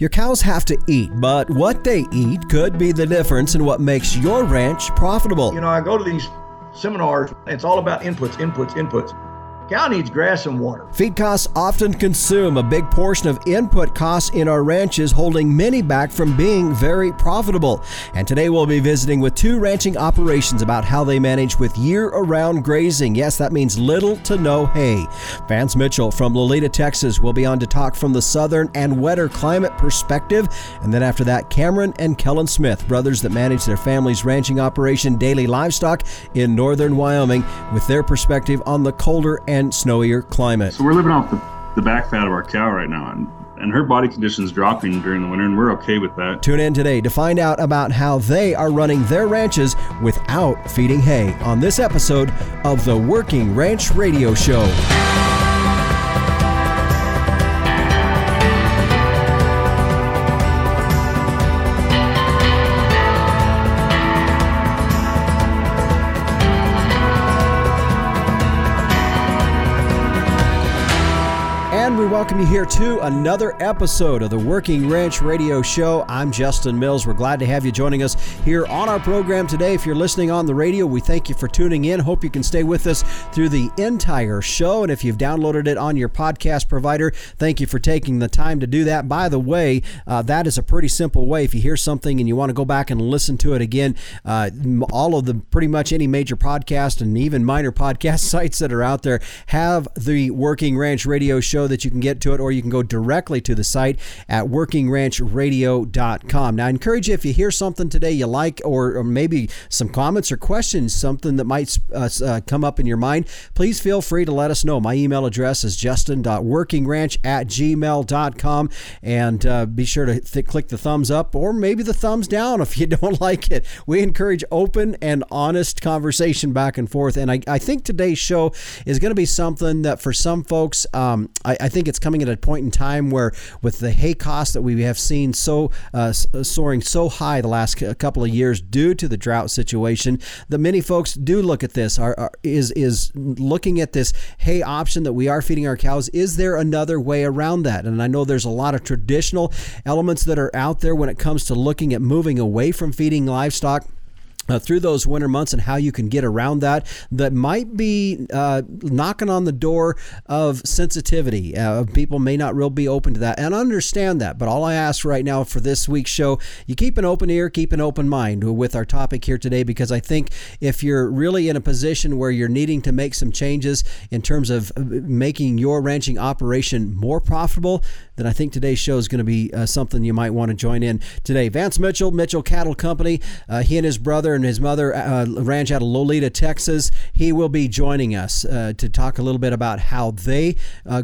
Your cows have to eat, but what they eat could be the difference in what makes your ranch profitable. You know, I go to these seminars, and it's all about inputs. Cow needs grass and water. Feed costs often consume a big portion of input costs in our ranches, holding many back from being very profitable. And today we'll be visiting with two ranching operations about how they manage with year-around grazing. Yes, that means little to no hay. Vance Mitchell from Lolita, Texas will be on to talk from the southern and wetter climate perspective. And then after that, Cameron and Kellen Smith, brothers that manage their family's ranching operation, Daly Livestock in northern Wyoming, with their perspective on the colder and snowier climate. So we're living off the back fat of our cow right now, and her body condition's dropping during the winter, and we're okay with that. Tune in today to find out about how they are running their ranches without feeding hay on this episode of the Working Ranch Radio Show. We welcome you here to another episode of the Working Ranch Radio Show. I'm Justin Mills. We're glad to have you joining us here on our program today. If you're listening on the radio, we thank you for tuning in. Hope you can stay with us through the entire show. And if you've downloaded it on your podcast provider, thank you for taking the time to do that. By the way, that is a pretty simple way. If you hear something and you want to go back and listen to it again, all of the pretty much any major podcast and even minor podcast sites that are out there have the Working Ranch Radio Show that you can get to it, or you can go directly to the site at workingranchradio.com. Now, I encourage you, if you hear something today you like, or maybe some comments or questions, something that might come up in your mind, please feel free to let us know. My email address is justin.workingranch@gmail.com, and be sure to click the thumbs up or maybe the thumbs down if you don't like it. We encourage open and honest conversation back and forth, and I think today's show is going to be something that for some folks, I think it's coming at a point in time where, with the hay costs that we have seen soaring so high the last couple of years due to the drought situation, that many folks do look at this. Is looking at this hay option that we are feeding our cows. Is there another way around that? And I know there's a lot of traditional elements that are out there when it comes to looking at moving away from feeding livestock through those winter months, and how you can get around that might be knocking on the door of sensitivity. People may not really be open to that, and understand that, but all I ask right now for this week's show, you keep an open ear, keep an open mind with our topic here today, because I think if you're really in a position where you're needing to make some changes in terms of making your ranching operation more profitable, then I think today's show is going to be something you might want to join in today. Vance Mitchell, Mitchell Cattle Company, he and his brother and his mother ranch out of Lolita, Texas. He will be joining us to talk a little bit about how they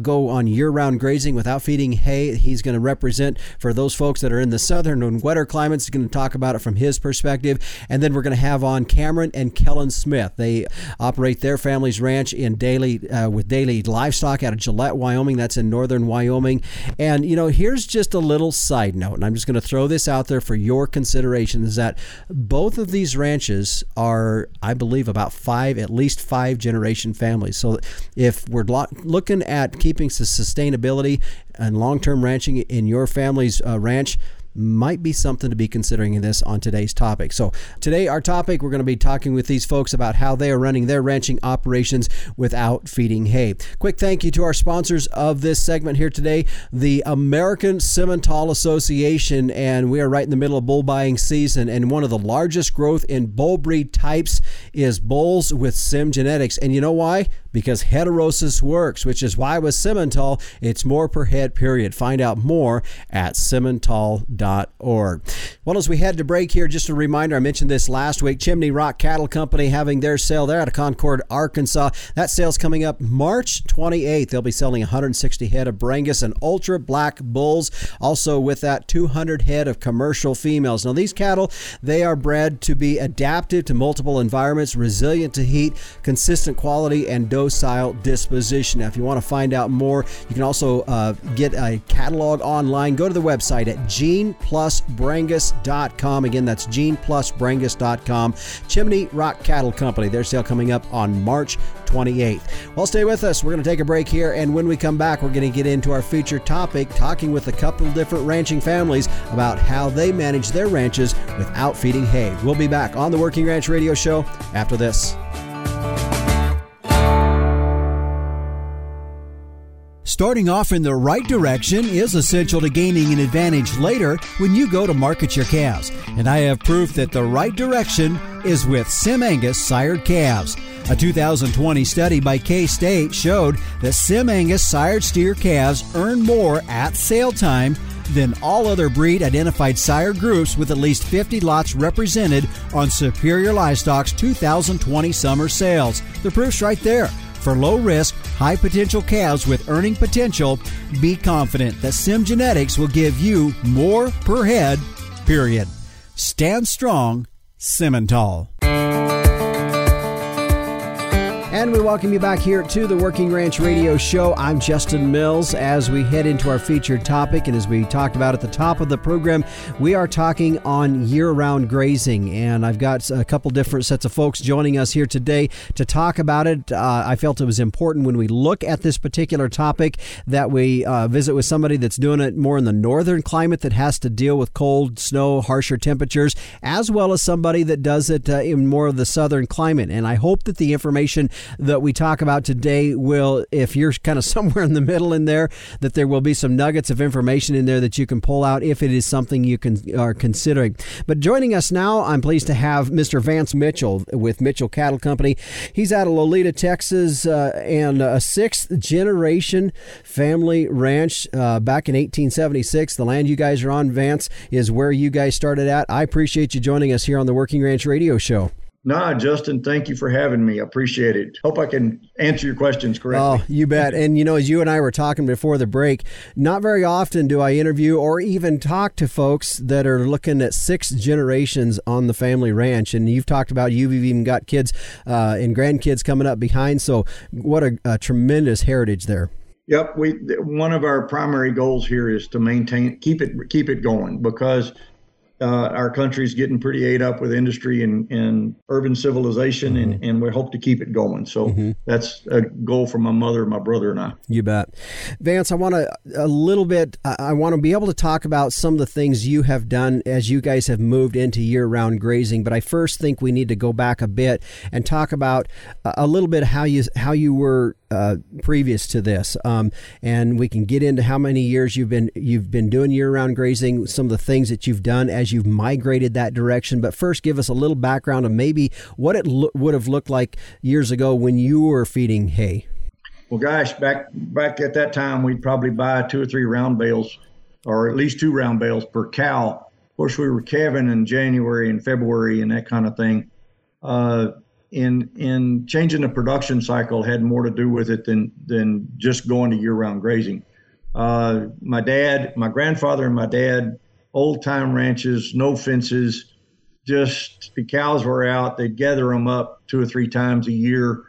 go on year-round grazing without feeding hay. He's going to represent for those folks that are in the southern and wetter climates. He's going to talk about it from his perspective. And then we're going to have on Cameron and Kellen Smith. They operate their family's ranch in Daly with Daly Livestock out of Gillette, Wyoming. That's in northern Wyoming. And, you know, here's just a little side note, and I'm just going to throw this out there for your consideration, is that both of these ranches are, I believe, about at least five generation families. So if we're looking at keeping sustainability and long-term ranching in your family's ranch, might be something to be considering in this on today's topic. So today, our topic, we're going to be talking with these folks about how they are running their ranching operations without feeding hay. Quick thank you to our sponsors of this segment here today, the American Simmental Association, and we are right in the middle of bull buying season, and one of the largest growth in bull breed types is bulls with Sim genetics. And you know why? Because heterosis works, which is why with Simmental, it's more per head, period. Find out more at simmental.org. Well, as we head to break here, just a reminder, I mentioned this last week, Chimney Rock Cattle Company having their sale. They're out of Concord, Arkansas. That sale's coming up March 28th. They'll be selling 160 head of Brangus and Ultra Black bulls. Also with that, 200 head of commercial females. Now, these cattle, they are bred to be adaptive to multiple environments, resilient to heat, consistent quality, and dose docile disposition. Now, if you want to find out more, you can also get a catalog online. Go to the website at geneplusbrangus.com. Again, that's geneplusbrangus.com. Chimney Rock Cattle Company, their sale coming up on March 28th. Well, stay with us. We're going to take a break here, and when we come back, we're going to get into our feature topic, talking with a couple different ranching families about how they manage their ranches without feeding hay. We'll be back on the Working Ranch Radio Show after this. Starting off in the right direction is essential to gaining an advantage later when you go to market your calves. And I have proof that the right direction is with Sim Angus sired calves. A 2020 study by K-State showed that Sim Angus sired steer calves earn more at sale time than all other breed identified sire groups, with at least 50 lots represented on Superior Livestock's 2020 summer sales. The proof's right there. For low-risk, high-potential calves with earning potential, be confident that Sim Genetics will give you more per head, period. Stand strong, Simmental. And we welcome you back here to the Working Ranch Radio Show. I'm Justin Mills. As we head into our featured topic, and as we talked about at the top of the program, we are talking on year-round grazing. And I've got a couple different sets of folks joining us here today to talk about it. I felt it was important when we look at this particular topic that we visit with somebody that's doing it more in the northern climate that has to deal with cold, snow, harsher temperatures, as well as somebody that does it in more of the southern climate. And I hope that the information that we talk about today will, if you're kind of somewhere in the middle in there, that there will be some nuggets of information in there that you can pull out if it is something you are considering. But joining us now, I'm pleased to have Mr. Vance Mitchell with Mitchell Cattle Company. He's out of Lolita, Texas, and a sixth-generation family ranch back in 1876. The land you guys are on, Vance, is where you guys started at. I appreciate you joining us here on the Working Ranch Radio Show. Nah, Justin, thank you for having me. I appreciate it. Hope I can answer your questions correctly. Oh, you bet. And, you know, as you and I were talking before the break, not very often do I interview or even talk to folks that are looking at six generations on the family ranch. And you've talked about you've even got kids and grandkids coming up behind. So what a tremendous heritage there. Yep. One of our primary goals here is to maintain, keep it going, because our country's getting pretty ate up with industry and urban civilization, mm-hmm. and we hope to keep it going. So mm-hmm. that's a goal for my mother, my brother, and I. You bet. Vance, I want to be able to talk about some of the things you have done as you guys have moved into year-round grazing, but I first think we need to go back a bit and talk about a little bit how you were previous to this, and we can get into how many years you've been doing year-round grazing, some of the things that you've done as you've migrated that direction. But first, give us a little background of maybe what it would have looked like years ago when you were feeding hay. Well, gosh, back at that time, we'd probably buy 2 or 3 round bales, or at least 2 round bales per cow. Of course, we were calving in January and February and that kind of thing. In changing the production cycle had more to do with it than just going to year-round grazing. My grandfather and my dad, old-time ranches, no fences, just the cows were out. They'd gather them up 2 or 3 times a year,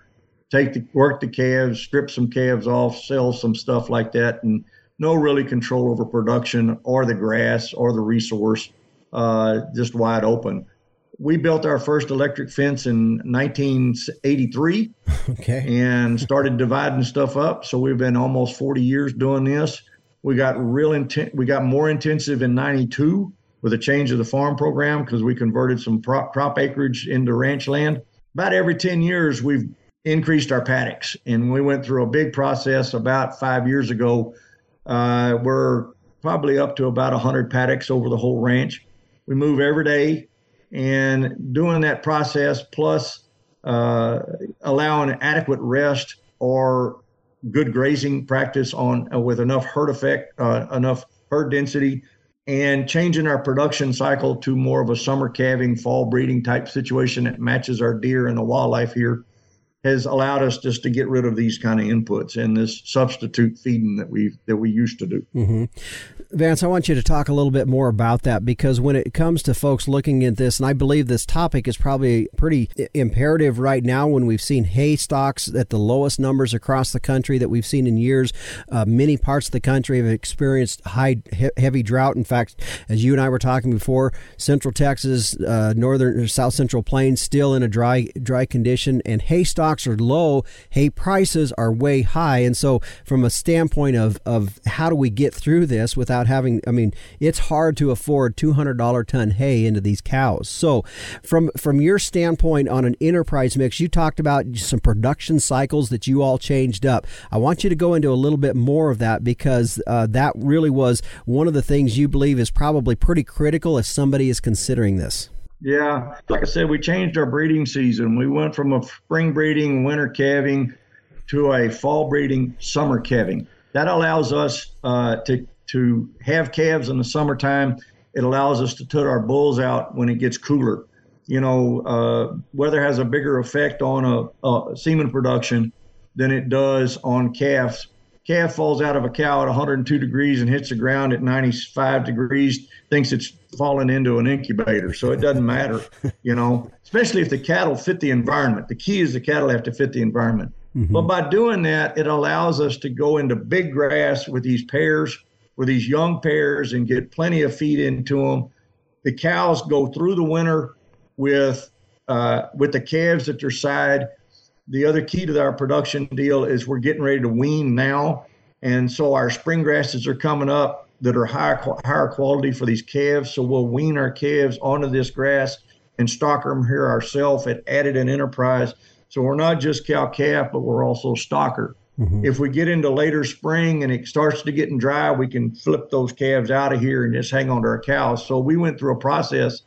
work the calves, strip some calves off, sell some stuff like that, and no really control over production or the grass or the resource, just wide open. We built our first electric fence in 1983 and started dividing stuff up. So we've been almost 40 years doing this. We got we got more intensive in 92 with a change of the farm program, because we converted some crop acreage into ranch land. About every 10 years, we've increased our paddocks. And we went through a big process about 5 years ago. We're probably up to about 100 paddocks over the whole ranch. We move every day. And doing that process, plus allowing adequate rest or good grazing practice with enough herd effect, enough herd density, and changing our production cycle to more of a summer calving, fall breeding type situation that matches our deer and the wildlife here, has allowed us just to get rid of these kind of inputs and this substitute feeding that we used to do. Mm-hmm. Vance, I want you to talk a little bit more about that, because when it comes to folks looking at this, and I believe this topic is probably pretty imperative right now when we've seen hay stocks at the lowest numbers across the country that we've seen in years. Many parts of the country have experienced heavy drought. In fact, as you and I were talking before, Central Texas, northern or South Central Plains still in a dry condition, and hay stocks are low, hay prices are way high. And so from a standpoint of how do we get through this without having, I mean, it's hard to afford $200 ton hay into these cows. So from your standpoint on an enterprise mix, you talked about some production cycles that you all changed up. I want you to go into a little bit more of that, because that really was one of the things you believe is probably pretty critical if somebody is considering this. Yeah. Like I said, we changed our breeding season. We went from a spring breeding, winter calving to a fall breeding, summer calving. That allows us to have calves in the summertime. It allows us to put our bulls out when it gets cooler. You know, weather has a bigger effect on a semen production than it does on calves. Calf falls out of a cow at 102 degrees and hits the ground at 95 degrees, thinks it's fallen into an incubator. So it doesn't matter, you know, especially if the cattle fit the environment. The key is the cattle have to fit the environment. Mm-hmm. But by doing that, it allows us to go into big grass with these pairs, with these young pairs, and get plenty of feed into them. The cows go through the winter with the calves at their side. The other key to our production deal is we're getting ready to wean now. And so our spring grasses are coming up that are higher quality for these calves. So we'll wean our calves onto this grass and stock them here ourselves at Added and Enterprise. So we're not just cow-calf, but we're also stocker. Mm-hmm. If we get into later spring and it starts to getting dry, we can flip those calves out of here and just hang on to our cows. So we went through a process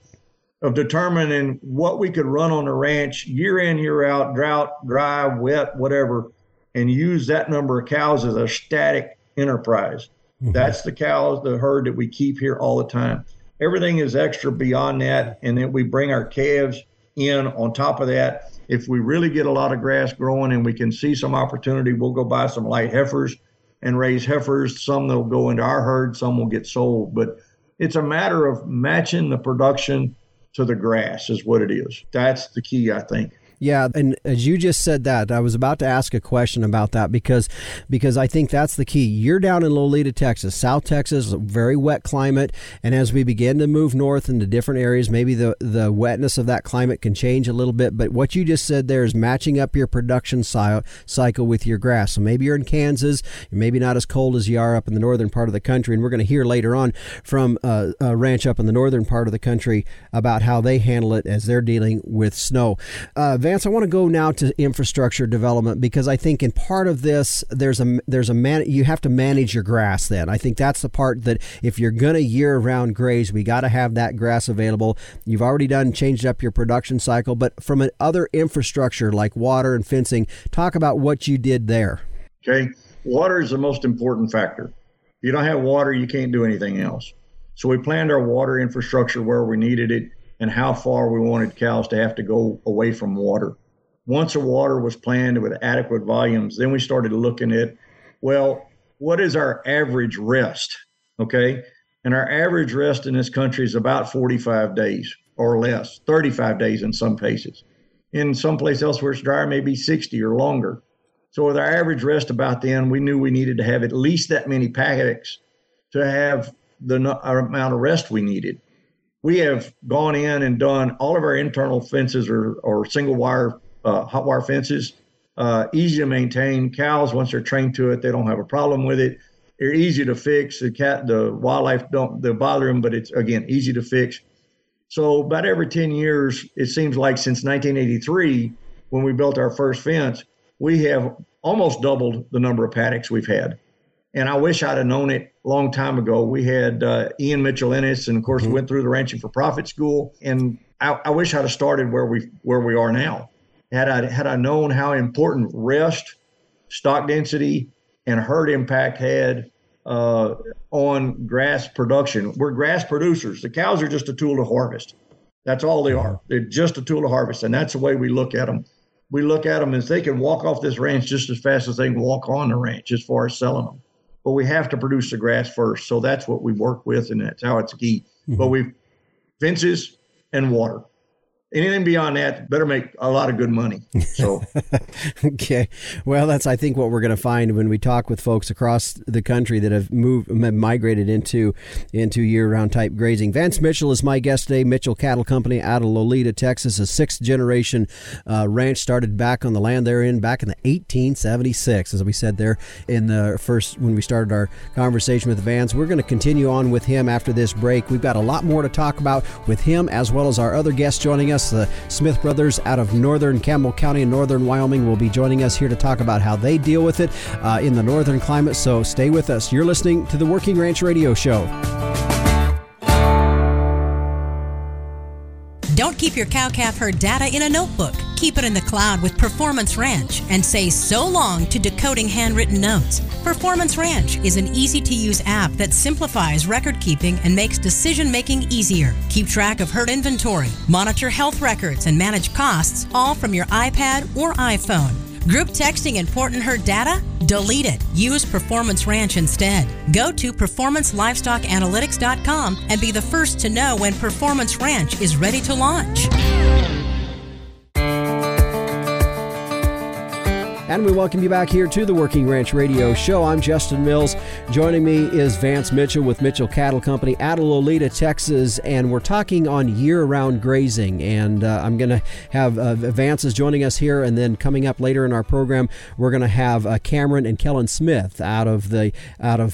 of determining what we could run on the ranch year in, year out, drought, dry, wet, whatever, and use that number of cows as a static enterprise. Mm-hmm. That's the cows, the herd that we keep here all the time. Everything is extra beyond that, and then we bring our calves in on top of that. If we really get a lot of grass growing and we can see some opportunity, we'll go buy some light heifers and raise heifers. Some that'll go into our herd, some will get sold. But it's a matter of matching the production to the grass is what it is. That's the key, I think. Yeah, and as you just said that, I was about to ask a question about that because I think that's the key. You're down in Lolita, Texas, South Texas, very wet climate, and as we begin to move north into different areas, maybe the wetness of that climate can change a little bit, but what you just said there is matching up your production cycle with your grass. So maybe you're in Kansas, you're maybe not as cold as you are up in the northern part of the country, and we're going to hear later on from a ranch up in the northern part of the country about how they handle it as they're dealing with snow. Vance, I want to go now to infrastructure development, because I think in part of this, you have to manage your grass then. I think that's the part that if you're going to year-round graze, we got to have that grass available. You've already changed up your production cycle, but from an other infrastructure like water and fencing, talk about what you did there. Okay. Water is the most important factor. If you don't have water, you can't do anything else. So we planned our water infrastructure where we needed it and how far we wanted cows to have to go away from water. Once the water was planned with adequate volumes, then we started looking at, well, what is our average rest, okay? And our average rest in this country is about 45 days or less, 35 days in some cases. In some place else where it's drier, maybe 60 or longer. So with our average rest about then, we knew we needed to have at least that many paddocks to have our amount of rest we needed. We have gone in and done all of our internal fences or single wire, hot wire fences, easy to maintain. Cows, once they're trained to it, they don't have a problem with it. They're easy to fix. The wildlife they bother them, but it's, again, easy to fix. So about every 10 years, it seems like since 1983, when we built our first fence, we have almost doubled the number of paddocks we've had. And I wish I'd have known it a long time ago. We had Ian Mitchell Innes, and of course, mm-hmm. went through the Ranching for Profit School. And I wish I'd have started where we are now. Had I known how important rest, stock density, and herd impact had on grass production. We're grass producers. The cows are just a tool to harvest. That's all they are. They're just a tool to harvest, and that's the way we look at them. we look at them as they can walk off this ranch just as fast as they can walk on the ranch as far as selling them. But we have to produce the grass first. So that's what we work with, and that's how it's key. Mm-hmm. But we've fences and water. Anything beyond that, better make a lot of good money. So, okay. Well, that's, I think, what we're going to find when we talk with folks across the country that have migrated into year-round type grazing. Vance Mitchell is my guest today. Mitchell Cattle Company out of Lolita, Texas, a sixth-generation ranch started back on the land they're in back in the 1876, as we said there in the first when we started our conversation with Vance. We're going to continue on with him after this break. We've got a lot more to talk about with him as well as our other guests joining us. The Smith brothers out of northern Campbell County in northern Wyoming will be joining us here to talk about how they deal with it in the northern climate. So stay with us. You're listening to the Working Ranch Radio Show. Don't keep your cow-calf herd data in a notebook. Keep it in the cloud with Performance Ranch and say so long to decoding handwritten notes. Performance Ranch is an easy-to-use app that simplifies record-keeping and makes decision-making easier. Keep track of herd inventory, monitor health records, and manage costs, all from your iPad or iPhone. Group texting important herd data? Delete it. Use Performance Ranch instead. Go to PerformanceLivestockAnalytics.com and be the first to know when Performance Ranch is ready to launch. And we welcome you back here to the Working Ranch Radio Show. I'm Justin Mills. Joining me is Vance Mitchell with Mitchell Cattle Company out of Lolita, Texas, and we're talking on year-round grazing. And I'm going to have Vance is joining us here, and then coming up later in our program, we're going to have Cameron and Kellen Smith out of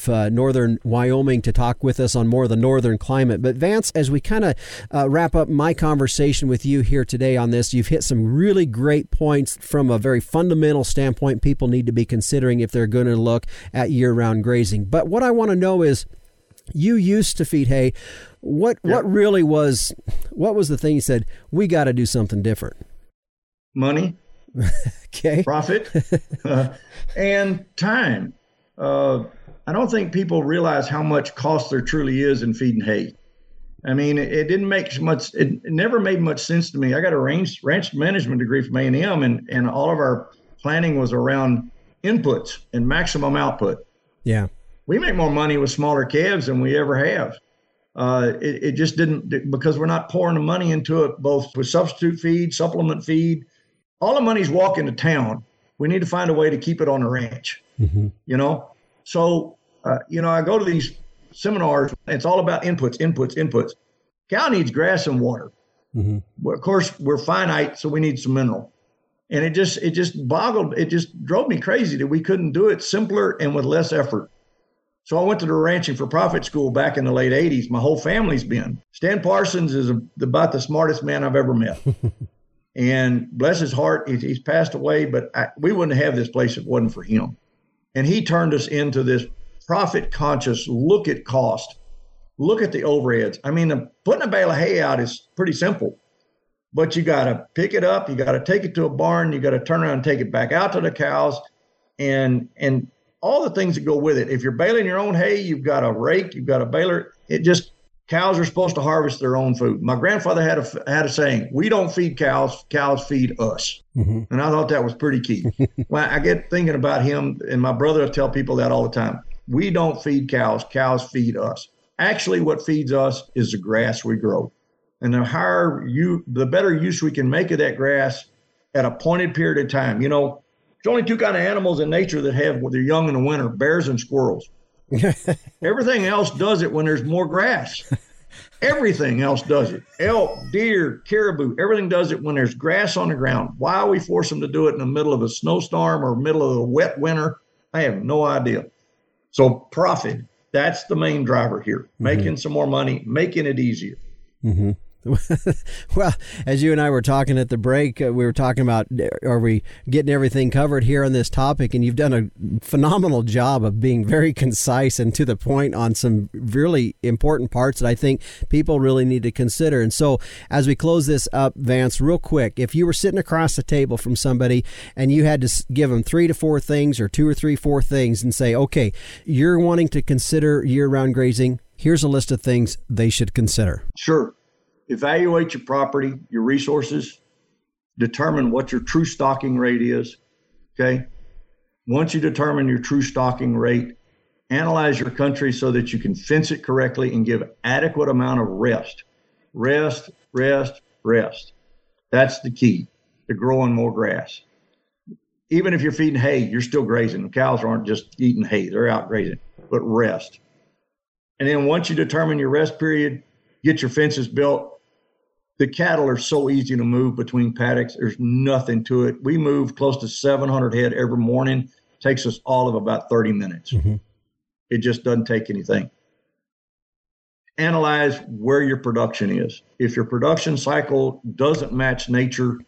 northern Wyoming to talk with us on more of the northern climate. But Vance, as we kind of wrap up my conversation with you here today on this, you've hit some really great points from a very fundamental standpoint people need to be considering if they're going to look at year-round grazing. But what I want to know is, you used to feed hay. What was the thing you said, we got to do something different? Money. Okay. Profit. And time. I don't think people realize how much cost there truly is in feeding hay. I mean, it never made much sense to me. I got a ranch management degree from A&M, and all of our planning was around inputs and maximum output. Yeah. We make more money with smaller calves than we ever have. It just didn't, because we're not pouring the money into it, both with substitute feed, supplement feed. All the money's walking to town. We need to find a way to keep it on the ranch, mm-hmm. you know? So, I go to these seminars, and it's all about inputs. Cow needs grass and water. Mm-hmm. Well, of course, we're finite, so we need some mineral. And it just drove me crazy that we couldn't do it simpler and with less effort. So I went to the Ranching for Profit School back in the late 80s. My whole family's been. Stan Parsons is about the smartest man I've ever met. And bless his heart, he's passed away, but we wouldn't have this place if it wasn't for him. And he turned us into this profit-conscious look at cost, look at the overheads. I mean, putting a bale of hay out is pretty simple. But you got to pick it up. You got to take it to a barn. You got to turn around and take it back out to the cows and all the things that go with it. If you're baling your own hay, you've got a rake, you've got a baler. Cows are supposed to harvest their own food. My grandfather had a saying, we don't feed cows, cows feed us. Mm-hmm. And I thought that was pretty key. Well, I get thinking about him, and my brother will tell people that all the time. We don't feed cows, cows feed us. Actually, what feeds us is the grass we grow. And the better use we can make of that grass at a pointed period of time. You know, there's only two kind of animals in nature that have when they're young in the winter, bears and squirrels. Everything else does it when there's more grass. Everything else does it. Elk, deer, caribou, everything does it when there's grass on the ground. Why we force them to do it in the middle of a snowstorm or middle of a wet winter, I have no idea. So profit, that's the main driver here. Mm-hmm. Making some more money, making it easier. Mm-hmm. Well, as you and I were talking at the break, we were talking about, are we getting everything covered here on this topic? And you've done a phenomenal job of being very concise and to the point on some really important parts that I think people really need to consider. And so as we close this up, Vance, real quick, if you were sitting across the table from somebody and you had to give them 3 to 4 things or 2 or 3, 4 things and say, okay, you're wanting to consider year-round grazing, here's a list of things they should consider. Sure. Evaluate your property, your resources, determine what your true stocking rate is, okay? Once you determine your true stocking rate, analyze your country so that you can fence it correctly and give adequate amount of rest. Rest, rest, rest. That's the key to growing more grass. Even if you're feeding hay, you're still grazing. The cows aren't just eating hay. They're out grazing, but rest. And then once you determine your rest period, get your fences built. The cattle are so easy to move between paddocks. There's nothing to it. We move close to 700 head every morning. Takes us all of about 30 minutes. Mm-hmm. It just doesn't take anything. Analyze where your production is. If your production cycle doesn't match nature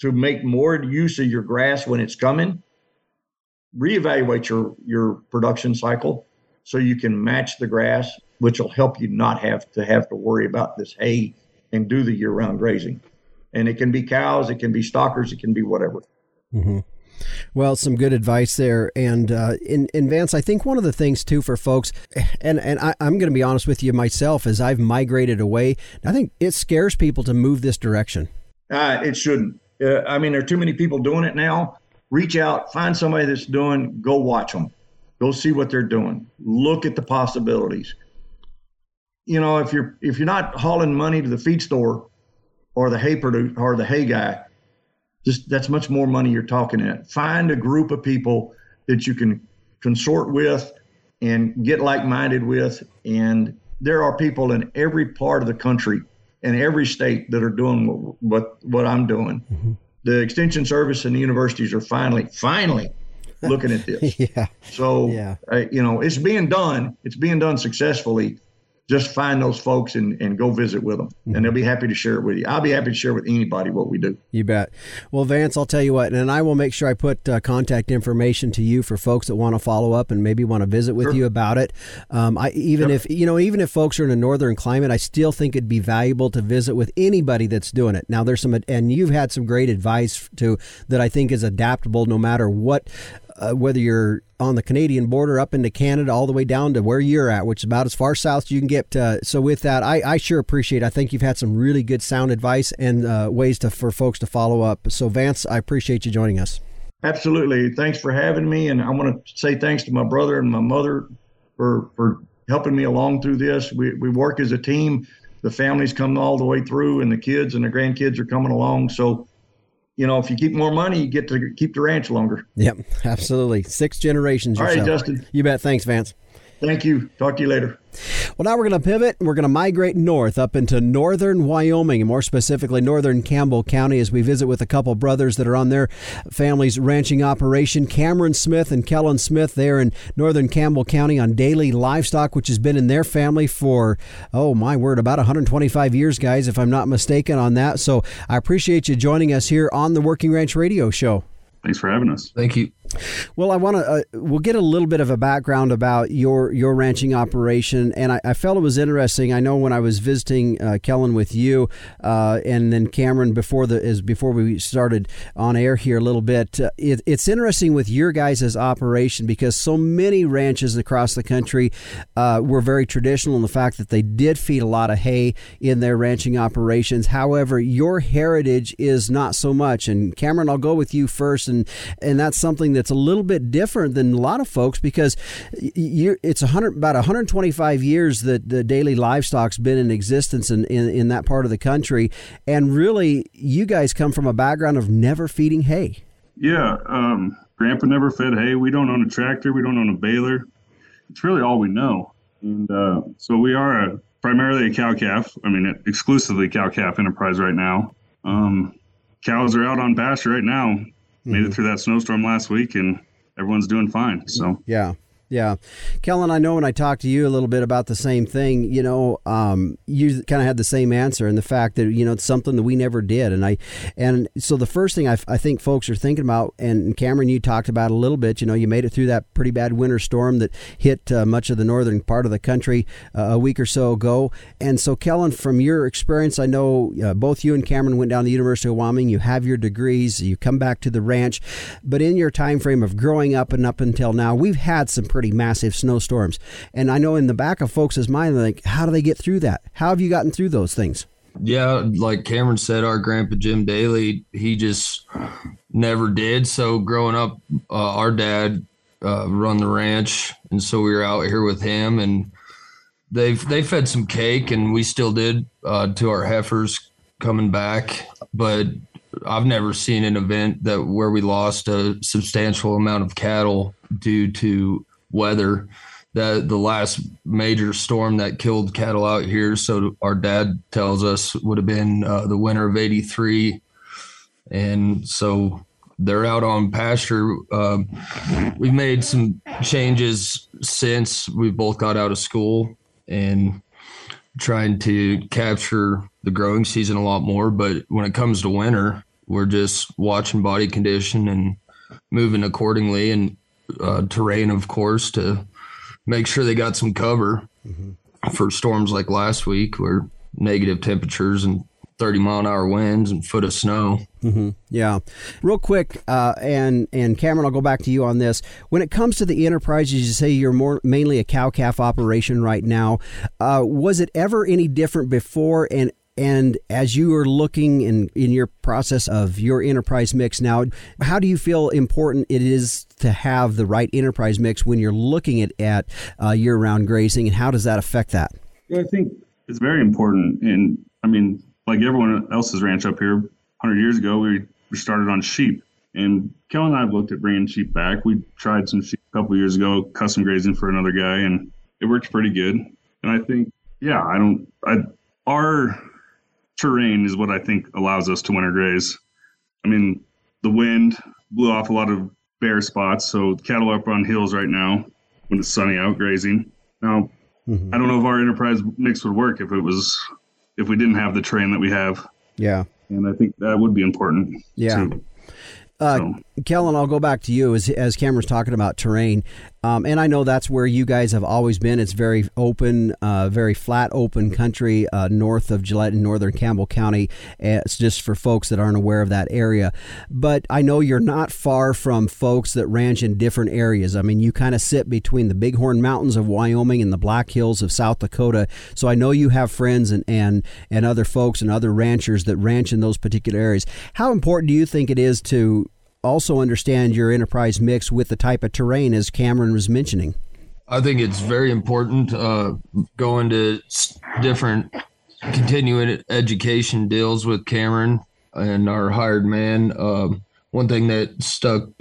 to make more use of your grass when it's coming, reevaluate your production cycle so you can match the grass, which will help you not have to worry about this hay and do the year-round grazing. And it can be cows, it can be stockers, it can be whatever. Mm-hmm. Well, some good advice there. And in Vance, I think one of the things, too, for folks, and I'm going to be honest with you myself, as I've migrated away, I think it scares people to move this direction. It shouldn't. I mean, there are too many people doing it now. Reach out, find somebody that's doing, go watch them. Go see what they're doing. Look at the possibilities. You know, if you're not hauling money to the feed store or the hay guy, just that's much more money you're talking at. Find a group of people that you can consort with and get like-minded with. And there are people in every part of the country and every state that are doing what I'm doing. Mm-hmm. The Extension Service and the universities are finally looking at this. Yeah. So, yeah. You know, it's being done. It's being done successfully. Just find those folks and go visit with them, and they'll be happy to share it with you. I'll be happy to share with anybody what we do. You bet. Well, Vance, I'll tell you what, and I will make sure I put contact information to you for folks that want to follow up and maybe want to visit with you about it. Even if folks are in a northern climate, I still think it'd be valuable to visit with anybody that's doing it. Now, there's some, and you've had some great advice too that I think is adaptable no matter what. Whether you're on the Canadian border up into Canada, all the way down to where you're at, which is about as far south as you can get. So with that, I sure appreciate it. I think you've had some really good sound advice and ways for folks to follow up. So Vance, I appreciate you joining us. Absolutely. Thanks for having me. And I want to say thanks to my brother and my mother for helping me along through this. We work as a team. The family's come all the way through, and the kids and the grandkids are coming along. So you know, if you keep more money, you get to keep the ranch longer. Yep, absolutely. 6 generations. All right, Justin. You bet. Thanks, Vance. Thank you. Talk to you later. Well, now we're going to pivot. We're going to migrate north up into northern Wyoming, and more specifically northern Campbell County, as we visit with a couple brothers that are on their family's ranching operation, Cameron Smith and Kellen Smith, there in northern Campbell County on Daly Livestock, which has been in their family for, oh my word, about 125 years, guys, if I'm not mistaken on that. So I appreciate you joining us here on the Working Ranch Radio Show. Thanks for having us. Thank you. Well, I want to. We'll get a little bit of a background about your ranching operation, and I felt it was interesting. I know when I was visiting Kellen with you, and then Cameron before we started on air here a little bit. It's interesting with your guys' operation because so many ranches across the country were very traditional in the fact that they did feed a lot of hay in their ranching operations. However, your heritage is not so much. And Cameron, I'll go with you first, and that's something that's a little bit different than a lot of folks because it's about 125 years that the Daily Livestock's been in existence in that part of the country. And really, you guys come from a background of never feeding hay. Yeah. Grandpa never fed hay. We don't own a tractor. We don't own a baler. It's really all we know. And so we are primarily a cow-calf. I mean, exclusively cow-calf enterprise right now. Cows are out on pasture right now. Made it through that snowstorm last week, and everyone's doing fine. So yeah. Kellen, I know when I talked to you a little bit about the same thing, you know, you kind of had the same answer in the fact that, you know, it's something that we never did. And so the first thing I think folks are thinking about, and Cameron, you talked about a little bit, you know, you made it through that pretty bad winter storm that hit much of the northern part of the country a week or so ago. And so, Kellen, from your experience, I know both you and Cameron went down to the University of Wyoming. You have your degrees. You come back to the ranch. But in your time frame of growing up and up until now, we've had some pretty massive snowstorms. And I know in the back of folks' mind, they're like, how do they get through that? How have you gotten through those things? Yeah, like Cameron said, our grandpa Jim Daly, he just never did. So growing up, our dad run the ranch, and so we were out here with him, and they fed some cake, and we still did to our heifers coming back. But I've never seen an event that where we lost a substantial amount of cattle due to weather. The last major storm that killed cattle out here, so our dad tells us, would have been the winter of '83, and so they're out on pasture. We've made some changes since we both got out of school and trying to capture the growing season a lot more. But when it comes to winter, we're just watching body condition and moving accordingly, and terrain, of course, to make sure they got some cover for storms like last week, where negative temperatures and 30-mile-an-hour winds and foot of snow. Yeah. Real quick, and Cameron, I'll go back to you on this. When it comes to the enterprises, you say you're mainly a cow-calf operation right now. Was it ever any different before? And as you are looking in your process of your enterprise mix now, how do you feel important it is to have the right enterprise mix when you're looking at year-round grazing, and how does that affect that? Yeah, I think it's very important. And, I mean, like everyone else's ranch up here, 100 years ago, we started on sheep. And Kellen and I have looked at bringing sheep back. We tried some sheep a couple of years ago, custom grazing for another guy, and it worked pretty good. And I think, our terrain is what I think allows us to winter graze. I mean, the wind blew off a lot of bare spots, so cattle up on hills right now when it's sunny out grazing. Now, I don't know if our enterprise mix would work if we didn't have the terrain that we have. Yeah, and I think that would be important. Yeah. Too. Kellen, I'll go back to you as Cameron's talking about terrain. And I know that's where you guys have always been. It's very open, very flat, open country north of Gillette in northern Campbell County. It's just for folks that aren't aware of that area. But I know you're not far from folks that ranch in different areas. I mean, you kind of sit between the Bighorn Mountains of Wyoming and the Black Hills of South Dakota. So I know you have friends and other folks and other ranchers that ranch in those particular areas. How important do you think it is to also understand your enterprise mix with the type of terrain, as Cameron was mentioning? I think it's very important going to different continuing education deals with Cameron and our hired man. One thing that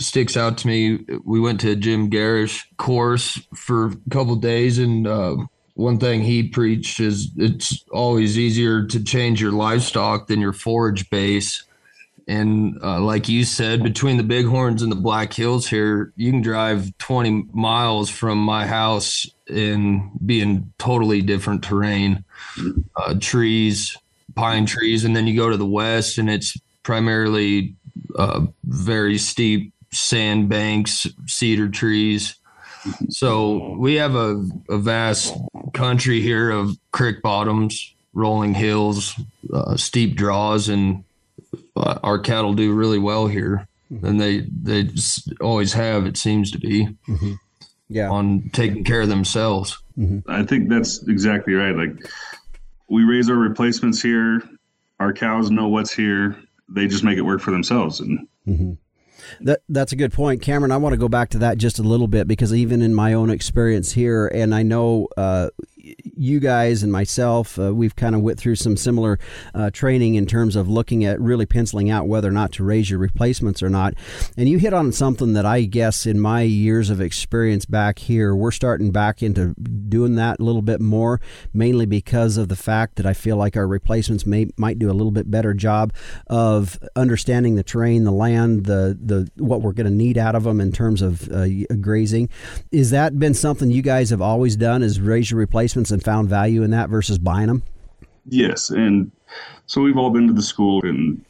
sticks out to me, we went to a Jim Garish course for a couple of days, and one thing he preached is it's always easier to change your livestock than your forage base. And like you said, between the Bighorns and the Black Hills here, you can drive 20 miles from my house and be in totally different terrain, trees, pine trees. And then you go to the west, and it's primarily very steep sand banks, cedar trees. So we have a vast country here of creek bottoms, rolling hills, steep draws, and our cattle do really well here, and they always have, it seems to be, on taking care of themselves. I think that's exactly right. Like, we raise our replacements here. Our cows know what's here. They just make it work for themselves. And That's a good point, Cameron. I want to go back to that just a little bit, because even in my own experience here, and I know you guys and myself, we've kind of went through some similar training in terms of looking at really penciling out whether or not to raise your replacements or not. And you hit on something that I guess in my years of experience back here, we're starting back into doing that a little bit more, mainly because of the fact that I feel like our replacements might do a little bit better job of understanding the terrain, the land, the what we're going to need out of them in terms of grazing. Is that been something you guys have always done, is raise your replacements and found value in that versus buying them? Yes. And so we've all been to the school, and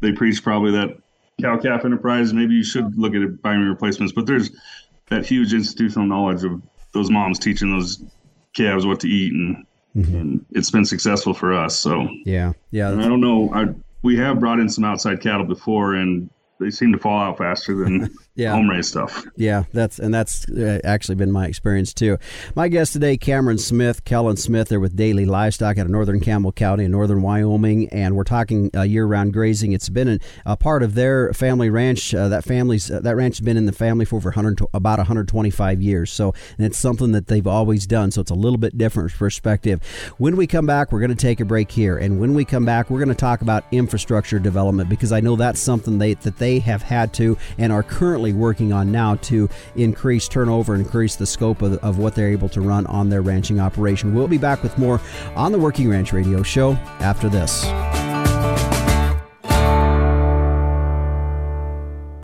they preach probably that cow-calf enterprise, maybe you should look at it buying replacements, but there's that huge institutional knowledge of those moms teaching those calves what to eat, and, and it's been successful for us. So yeah. And I don't know. We have brought in some outside cattle before, and they seem to fall out faster than home raised stuff. Yeah, that's actually been my experience too. My guest today, Cameron Smith, Kellen Smith. They're with Daly Livestock out of northern Campbell County in northern Wyoming, and we're talking year-round grazing. It's been a part of their family ranch. That ranch has been in the family for about 125 years. So, and it's something that they've always done. So it's a little bit different perspective. When we come back, we're going to take a break here, and when we come back, we're going to talk about infrastructure development, because I know that's something that they have had to and are currently working on now to increase turnover, increase the scope of what they're able to run on their ranching operation. We'll be back with more on the Working Ranch Radio Show after this.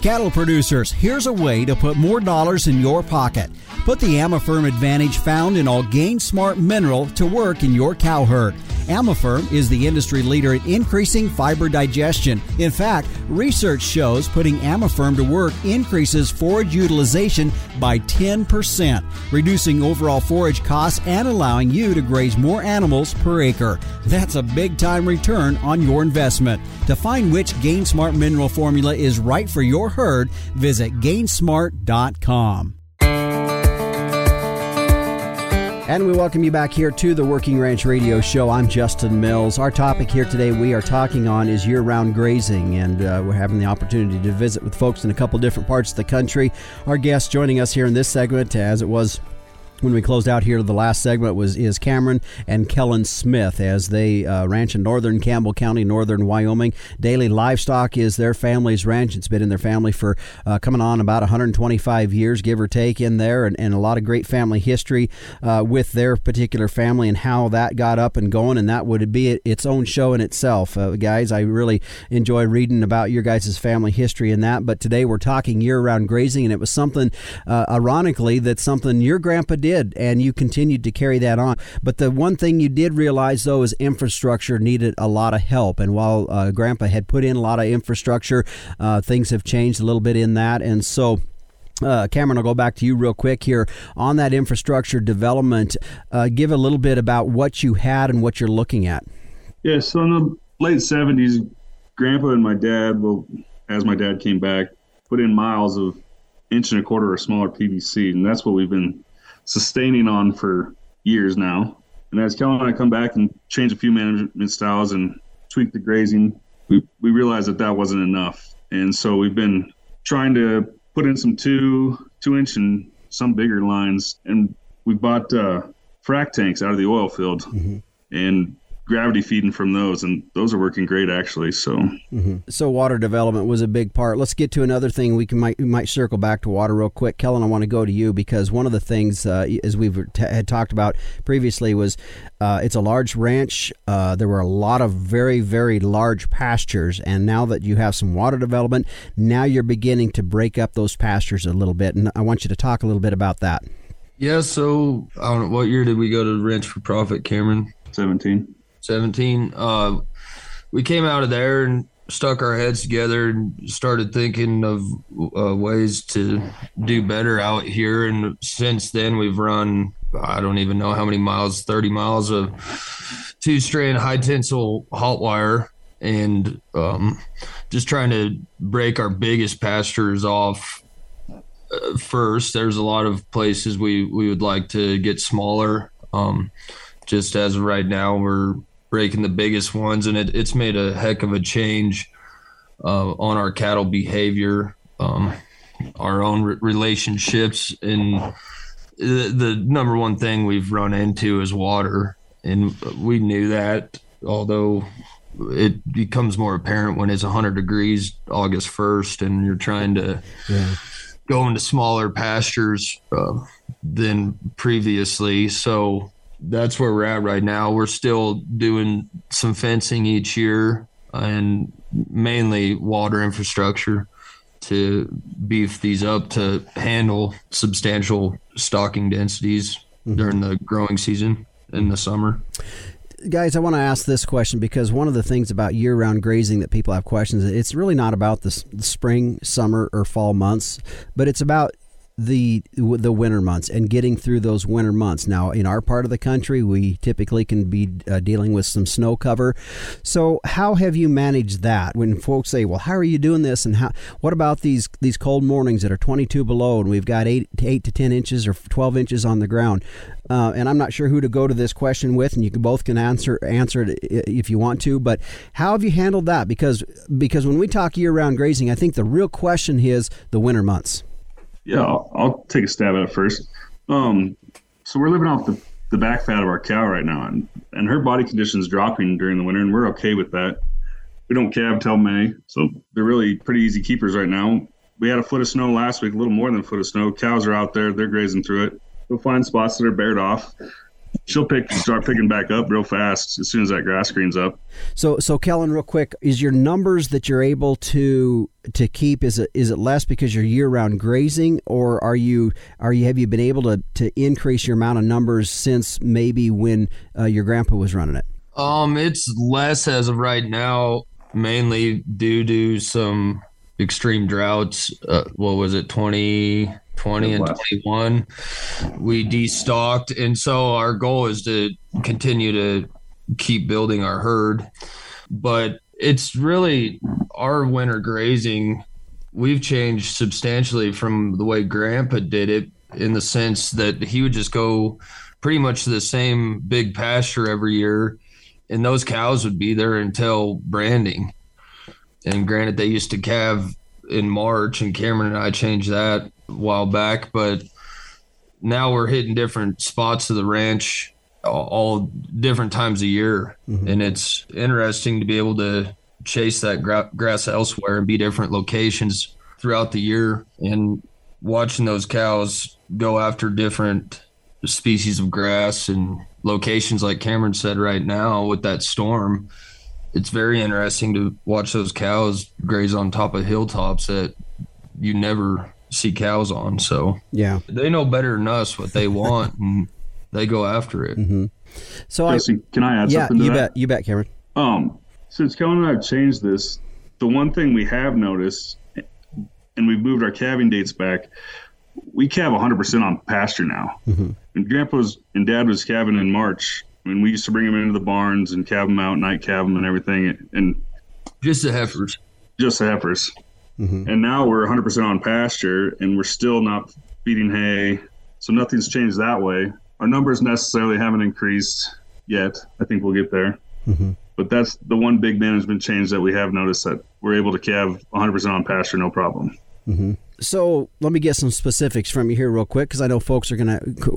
Cattle producers, here's a way to put more dollars in your pocket. Put the AmaFirm advantage found in all Gain Smart mineral to work in your cow herd. AmaFirm is the industry leader in increasing fiber digestion. In fact, research shows putting AmaFirm to work increases forage utilization by 10%, reducing overall forage costs and allowing you to graze more animals per acre. That's a big-time return on your investment. To find which Gain Smart mineral formula is right for your herd, visit gainsmart.com. And we welcome you back here to the Working Ranch Radio Show. I'm Justin Mills. Our topic here today we are talking on is year-round grazing, and we're having the opportunity to visit with folks in a couple different parts of the country. Our guest joining us here in this segment, as it was when we closed out here, the last segment is Cameron and Kellen Smith, as they ranch in northern Campbell County, northern Wyoming. Daly Livestock is their family's ranch. It's been in their family for coming on about 125 years, give or take, in there, and a lot of great family history with their particular family and how that got up and going, and that would be its own show in itself. Guys, I really enjoy reading about your guys' family history and that, but today we're talking year-round grazing, and it was something, ironically, that's something your grandpa did, and you continued to carry that on. But the one thing you did realize, though, is infrastructure needed a lot of help. And while Grandpa had put in a lot of infrastructure, things have changed a little bit in that. And so Cameron, I'll go back to you real quick here on that infrastructure development. Give a little bit about what you had and what you're looking at. Yeah, so in the late 70s, Grandpa and my dad, as my dad came back, put in miles of 1.25 inch or smaller PVC, and that's what we've been sustaining on for years now. And as Kellen and I come back and change a few management styles and tweak the grazing, we realized that wasn't enough. And so we've been trying to put in some two inch and some bigger lines. And we bought frac tanks out of the oil field, mm-hmm. and gravity feeding from those, and those are working great, actually. So mm-hmm. So water development was a big part. Let's get to another thing. We might circle back to water real quick. Kellen, I want to go to you, because one of the things as we had talked about previously was it's a large ranch. There were a lot of very, very large pastures, and now that you have some water development, now you're beginning to break up those pastures a little bit, and I want you to talk a little bit about that. Yeah, so I don't know, what year did we go to Ranch for Profit, Cameron? 17. We came out of there and stuck our heads together and started thinking of ways to do better out here. And since then, we've run, I don't even know how many miles, 30 miles of 2-strand high tensile hot wire, and just trying to break our biggest pastures off first. There's a lot of places we would like to get smaller. Just as of right now, we're breaking the biggest ones, and it's made a heck of a change on our cattle behavior, our own relationships, and the number one thing we've run into is water, and we knew that, although it becomes more apparent when it's 100 degrees August 1st and you're trying to go into smaller pastures than previously. So that's where we're at right now. We're still doing some fencing each year and mainly water infrastructure to beef these up to handle substantial stocking densities mm-hmm. during the growing season in the summer. Guys, I want to ask this question, because one of the things about year-round grazing that people have questions, it's really not about the spring, summer, or fall months, but it's about the winter months and getting through those winter months. Now, in our part of the country, we typically can be dealing with some snow cover. So how have you managed that? When folks say, well, how are you doing this? And how? What about these cold mornings that are 22 below and we've got 8 to 10 inches or 12 inches on the ground? And I'm not sure who to go to this question with, and you both can answer it if you want to, but how have you handled that? Because when we talk year-round grazing, I think the real question is the winter months. Yeah, I'll take a stab at it first. So we're living off the back fat of our cow right now, and her body condition's dropping during the winter, and we're okay with that. We don't calve till May, so they're really pretty easy keepers right now. We had a foot of snow last week, a little more than a foot of snow. Cows are out there, they're grazing through it. They'll find spots that are bared off. She'll start picking back up real fast as soon as that grass green's up. So Kellen, real quick, is your numbers that you're able to keep, is it less because you're year-round grazing, or have you been able to increase your amount of numbers since maybe when your grandpa was running it? It's less as of right now, mainly due to some extreme droughts. What was it, 2020 and 21, we destocked, and so our goal is to continue to keep building our herd. But it's really our winter grazing, we've changed substantially from the way Grandpa did it, in the sense that he would just go pretty much to the same big pasture every year, and those cows would be there until branding. And granted, they used to calve in March, and Cameron and I changed that a while back, but now we're hitting different spots of the ranch all different times a year. Mm-hmm. And it's interesting to be able to chase that grass elsewhere and be different locations throughout the year, and watching those cows go after different species of grass and locations. Like Cameron said, right now with that storm, it's very interesting to watch those cows graze on top of hilltops that you never see cows on. So yeah, they know better than us what they want, and they go after it. Mm-hmm. So Jesse, can I add something to that? Yeah, you bet, Cameron. Since Kellen and I have changed this, the one thing we have noticed, and we've moved our calving dates back, we calve 100% on pasture now. Mm-hmm. And Grandpa's and Dad was calving in March. I mean, we used to bring them into the barns and calve them out, night calve them and everything. And Just the heifers. Mm-hmm. And now we're 100% on pasture, and we're still not feeding hay. So nothing's changed that way. Our numbers necessarily haven't increased yet. I think we'll get there. Mm-hmm. But that's the one big management change that we have noticed, that we're able to calve 100% on pasture, no problem. Mm-hmm. So let me get some specifics from you here real quick, because I know folks are going to,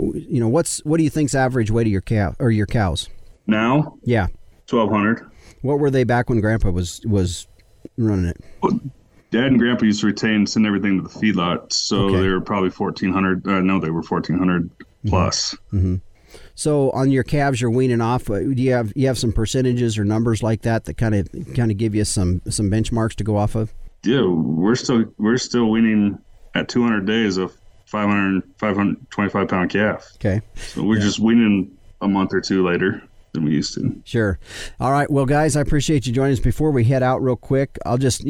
what do you think's average weight of your cow or your cows now? Yeah. 1,200. What were they back when Grandpa was running it? Well, Dad and Grandpa used to retain and send everything to the feedlot. So okay. They were probably 1,400. They were 1,400 plus. Mm-hmm. So on your calves you're weaning off, do you have some percentages or numbers like that kind of give you some benchmarks to go off of? Yeah, we're still weaning at 200 days of 525 pound calf. Okay. So we're just weaning a month or two later than we used to. Sure. All right. Well, guys, I appreciate you joining us. Before we head out real quick, I'll just,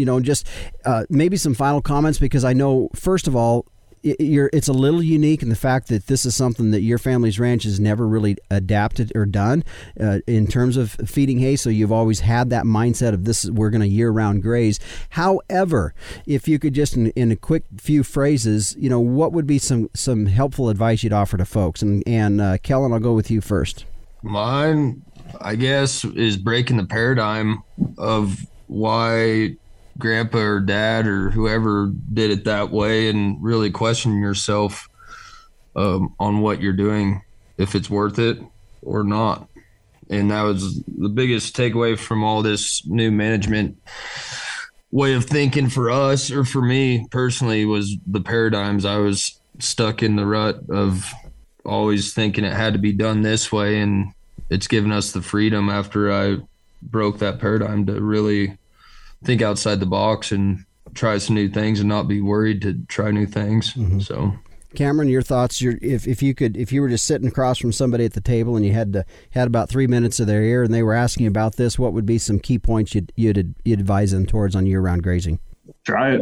maybe some final comments, because I know, first of all, it's a little unique in the fact that this is something that your family's ranch has never really adapted or done in terms of feeding hay. So you've always had that mindset of we're going to year-round graze. However, if you could just in a quick few phrases, what would be some helpful advice you'd offer to folks? And Kellen, I'll go with you first. Mine, I guess, is breaking the paradigm of why Grandpa or Dad or whoever did it that way, and really question yourself on what you're doing, if it's worth it or not. And that was the biggest takeaway from all this new management way of thinking for us, or for me personally, was the paradigms. I was stuck in the rut of always thinking it had to be done this way, and it's given us the freedom, after I broke that paradigm, to really think outside the box and try some new things, and not be worried to try new things. Mm-hmm. So Cameron, your thoughts, if you were just sitting across from somebody at the table and you had about 3 minutes of their ear and they were asking about this, what would be some key points you'd advise them towards on year round grazing? Try it.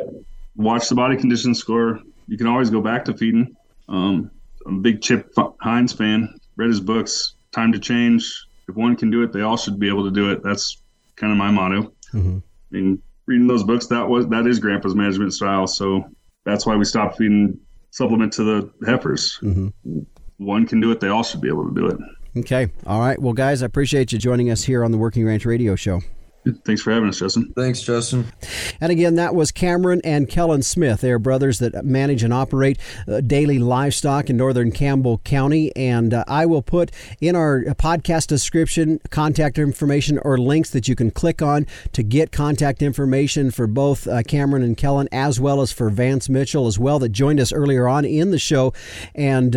Watch the body condition score. you can always go back to feeding. I'm a big Chip Hines fan, read his books, Time to Change. If one can do it, they all should be able to do it. That's kind of my motto. Mm-hmm. I mean, reading those books, that is grandpa's management style. So that's why we stopped feeding supplement to the heifers. Mm-hmm. One can do it. They all should be able to do it. Okay. All right. Well, guys, I appreciate you joining us here on the Working Ranch Radio Show. Thanks for having us, Justin. Thanks, Justin. And again, that was Cameron and Kellen Smith. They are brothers that manage and operate Daly Livestock in northern Campbell County. And I will put in our podcast description contact information or links that you can click on to get contact information for both Cameron and Kellen, as well as for Vance Mitchell as well, that joined us earlier on in the show. And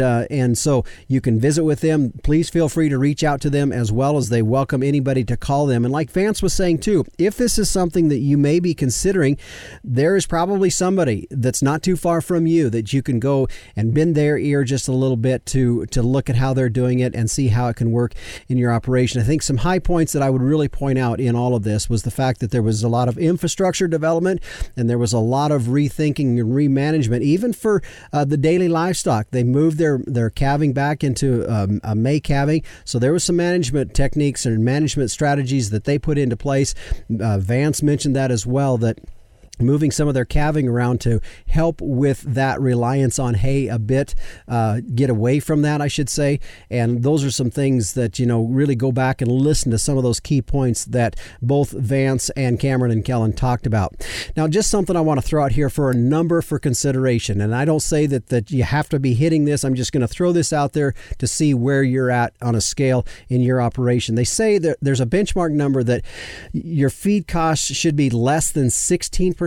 so you can visit with them. Please feel free to reach out to them, as well as they welcome anybody to call them. And like Vance was saying, too, if this is something that you may be considering, there is probably somebody that's not too far from you that you can go and bend their ear just a little bit to look at how they're doing it and see how it can work in your operation. I think some high points that I would really point out in all of this was the fact that there was a lot of infrastructure development, and there was a lot of rethinking and remanagement, even for the Daly Livestock. They moved their calving back into a May calving, so there was some management techniques and management strategies that they put into place. Vance mentioned that as well, that moving some of their calving around to help with that reliance on hay a bit, get away from that, I should say. And those are some things that, you know, really go back and listen to some of those key points that both Vance and Cameron and Kellen talked about. Now, just something I want to throw out here for a number for consideration. And I don't say that you have to be hitting this. I'm just going to throw this out there to see where you're at on a scale in your operation. They say that there's a benchmark number that your feed costs should be less than 16%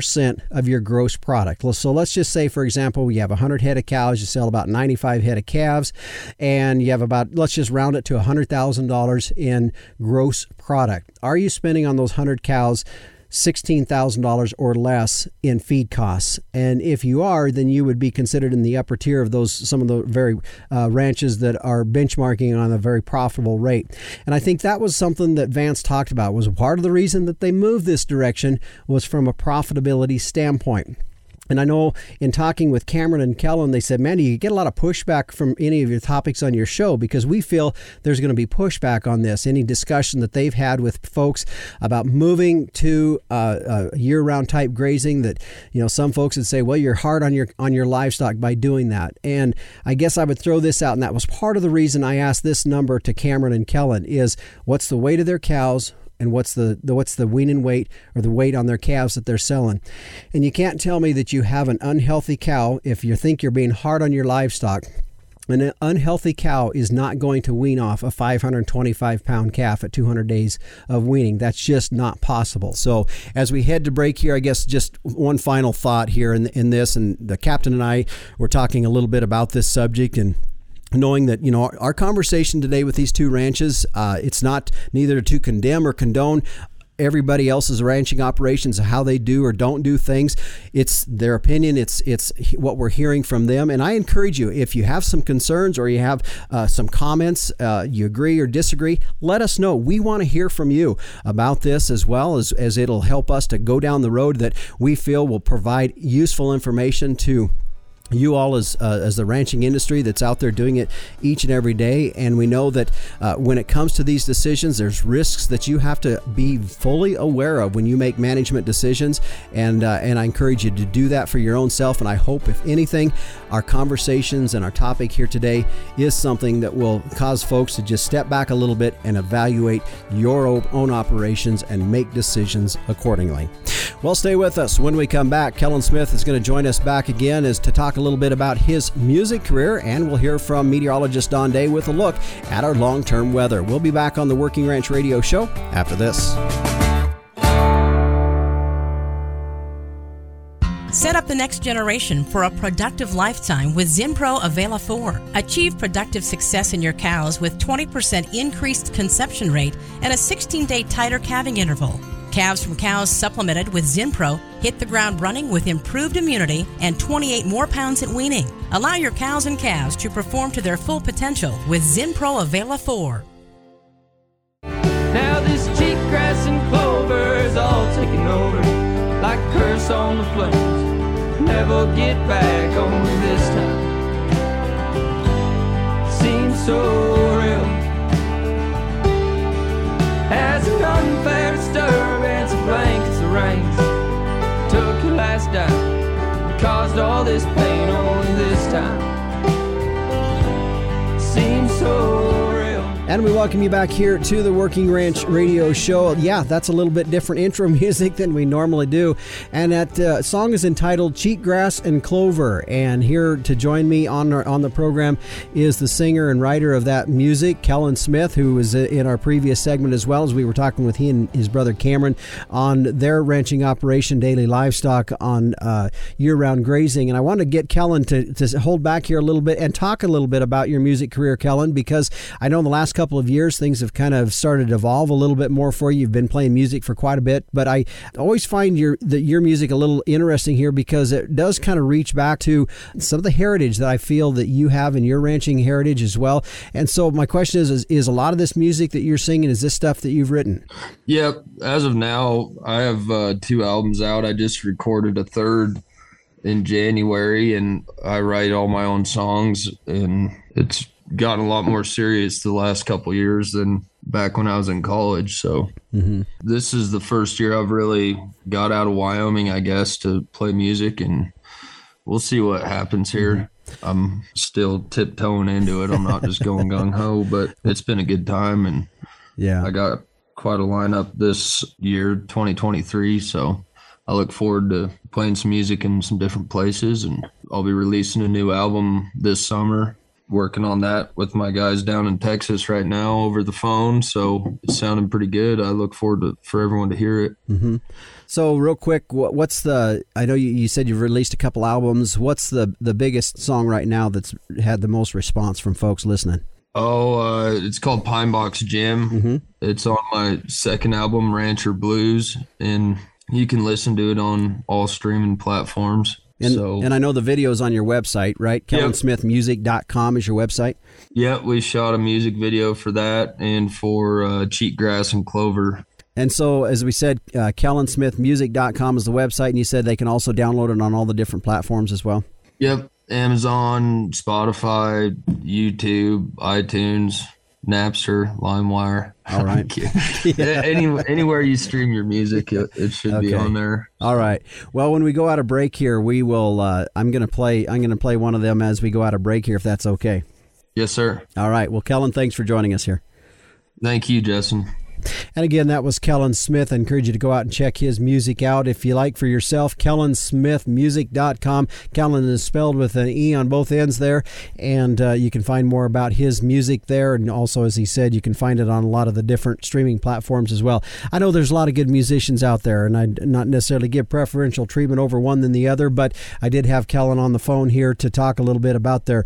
of your gross product. So let's just say, for example, you have 100 head of cows, you sell about 95 head of calves, and you have about, let's just round it to $100,000 in gross product. Are you spending on those 100 cows $16,000 or less in feed costs? And if you are, then you would be considered in the upper tier of those, some of the very ranches that are benchmarking on a very profitable rate. And I think that was something that Vance talked about, was part of the reason that they moved this direction was from a profitability standpoint. And I know in talking with Cameron and Kellen, they said, man, you get a lot of pushback from any of your topics on your show, because we feel there's going to be pushback on this. Any discussion that they've had with folks about moving to year-round type grazing, that, you know, some folks would say, well, you're hard on your livestock by doing that. And I guess I would throw this out, and that was part of the reason I asked this number to Cameron and Kellen, is what's the weight of their cows? And what's the weaning weight, or the weight on their calves that they're selling? And you can't tell me that you have an unhealthy cow if you think you're being hard on your livestock. An unhealthy cow is not going to wean off a 525-pound calf at 200 days of weaning. That's just not possible. So as we head to break here, I guess just one final thought here in this, and the captain and I were talking a little bit about this subject, and knowing that, you know, our conversation today with these two ranches, it's not neither to condemn or condone everybody else's ranching operations, how they do or don't do things. It's their opinion. It's what we're hearing from them. And I encourage you, if you have some concerns or you have some comments, you agree or disagree, let us know. We want to hear from you about this, as well as it'll help us to go down the road that we feel will provide useful information to you all as the ranching industry that's out there doing it each and every day. And we know that when it comes to these decisions, there's risks that you have to be fully aware of when you make management decisions. And I encourage you to do that for your own self. And I hope, if anything, our conversations and our topic here today is something that will cause folks to just step back a little bit and evaluate your own operations and make decisions accordingly. Well, stay with us. When we come back, Kellen Smith is going to join us back again as to talk a little bit about his music career, and we'll hear from meteorologist Don Day with a look at our long-term weather. We'll be back on the Working Ranch Radio Show after this. Set up the next generation for a productive lifetime with Zinpro Avela 4. Achieve productive success in your cows with 20% increased conception rate and a 16-day tighter calving interval. Calves from cows supplemented with Zinpro hit the ground running with improved immunity and 28 more pounds at weaning. Allow your cows and calves to perform to their full potential with Zinpro Avela 4. Now this cheatgrass and clover is all taking over, like curse on the plains. ever get back on this time. Seems so real. As an unfair disturbance blankets the ranks, took your last dime, caused all this pain on this time. Seems so real. And we welcome you back here to the Working Ranch Radio Show. Yeah, that's a little bit different intro music than we normally do. And that song is entitled Cheatgrass and Clover. And here to join me on the program is the singer and writer of that music, Kellen Smith, who was in our previous segment as well, as we were talking with he and his brother Cameron on their ranching operation, Daly Livestock, on year-round grazing. And I want to get Kellen to hold back here a little bit and talk a little bit about your music career, Kellen, because I know in the last couple of years things have kind of started to evolve a little bit more for you. You've been playing music for quite a bit, but I always find your music a little interesting here because it does kind of reach back to some of the heritage that I feel that you have in your ranching heritage as well. And so my question is a lot of this music that you're singing, is this stuff that you've written? Yeah, as of now I have 2 albums out. I just recorded a third in January, and I write all my own songs, and it's gotten a lot more serious the last couple years than back when I was in college. So This is the first year I've really got out of Wyoming, I guess, to play music, and we'll see what happens here. I'm still tiptoeing into it. I'm not just going gung-ho, but it's been a good time, and yeah, I got quite a lineup this year, 2023, so I look forward to playing some music in some different places, and I'll be releasing a new album this summer. Working on that with my guys down in Texas right now over the phone, so it's sounding pretty good. I look forward for everyone to hear it. Mm-hmm. So real quick, what's the? I know you said you've released a couple albums. What's the biggest song right now that's had the most response from folks listening? Oh, it's called Pine Box Jim. Mm-hmm. It's on my second album, Rancher Blues, and you can listen to it on all streaming platforms. And I know the video's on your website, right? KellenSmithMusic.com is your website. Yeah, we shot a music video for that and for Cheatgrass and Clover. And so, as we said, KellenSmithMusic.com is the website, and you said they can also download it on all the different platforms as well? Yep, Amazon, Spotify, YouTube, iTunes, Napster, LimeWire. All right. Yeah. Anywhere you stream your music, it should be on there. All right. Well, when we go out of break here, we will. I'm gonna play one of them as we go out of break here, if that's okay. Yes, sir. All right. Well, Kellen, thanks for joining us here. Thank you, Justin. And again, that was Kellen Smith. I encourage you to go out and check his music out if you like for yourself. KellenSmithMusic.com. Kellen is spelled with an E on both ends there. And you can find more about his music there. And also, as he said, you can find it on a lot of the different streaming platforms as well. I know there's a lot of good musicians out there, and I not necessarily give preferential treatment over one than the other, but I did have Kellen on the phone here to talk a little bit about their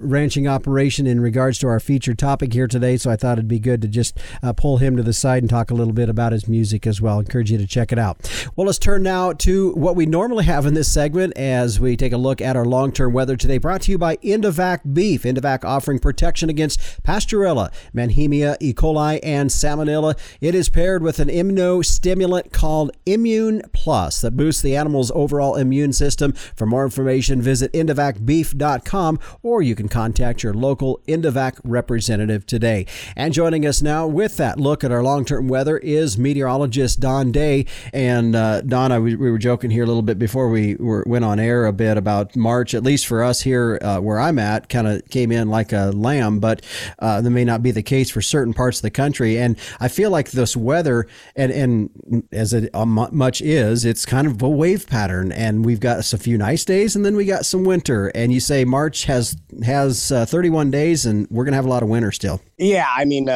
ranching operation in regards to our featured topic here today. So I thought it'd be good to just pull him to the side and talk a little bit about his music as well. I encourage you to check it out. Well, let's turn now to what we normally have in this segment as we take a look at our long-term weather today, brought to you by Indovac Beef. Indovac offering protection against Pasturella, Manhemia, E. coli, and Salmonella. It is paired with an immunostimulant called Immune Plus that boosts the animal's overall immune system. For more information, visit IndovacBeef.com, or you can contact your local Indovac representative today. And joining us now with that look at our long-term weather is meteorologist Don Day. And Don, we were joking here a little bit before we went on air a bit about March, at least for us here where I'm at, kind of came in like a lamb, but that may not be the case for certain parts of the country. And I feel like this weather, and as it much is, it's kind of a wave pattern. And we've got a few nice days, and then we got some winter. And you say March has 31 days, and we're going to have a lot of winter still. Yeah, I mean,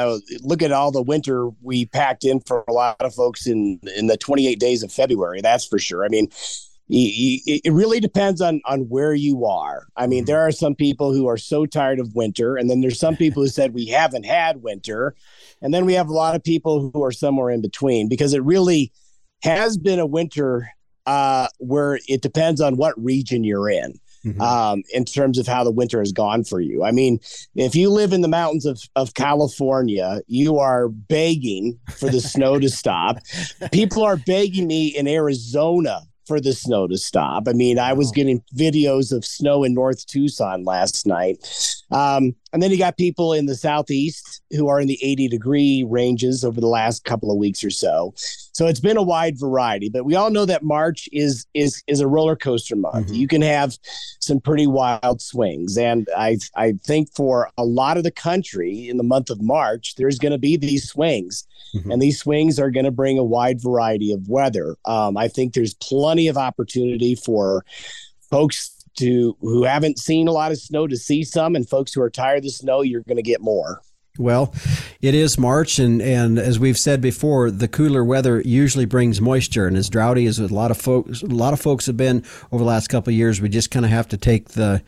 look at all the winter we packed in for a lot of folks in the 28 days of February, that's for sure. I mean, it really depends on where you are. I mean, there are some people who are so tired of winter, and then there's some people who said we haven't had winter, and then we have a lot of people who are somewhere in between, because it really has been a winter where it depends on what region you're in. Mm-hmm. In terms of how the winter has gone for you. I mean, if you live in the mountains of California, you are begging for the snow to stop. People are begging me in Arizona for the snow to stop. I mean, I was getting videos of snow in North Tucson last night. And then you got people in the Southeast who are in the 80-degree ranges over the last couple of weeks or so. So it's been a wide variety, but we all know that March is a roller coaster month. Mm-hmm. You can have some pretty wild swings. And I think for a lot of the country in the month of March, there's going to be these swings. Mm-hmm. And these swings are going to bring a wide variety of weather. I think there's plenty of opportunity for folks who haven't seen a lot of snow to see some, and folks who are tired of the snow, you're going to get more. Well, it is March, and as we've said before, the cooler weather usually brings moisture, and as droughty as a lot of folks have been over the last couple of years, we just kind of have to take the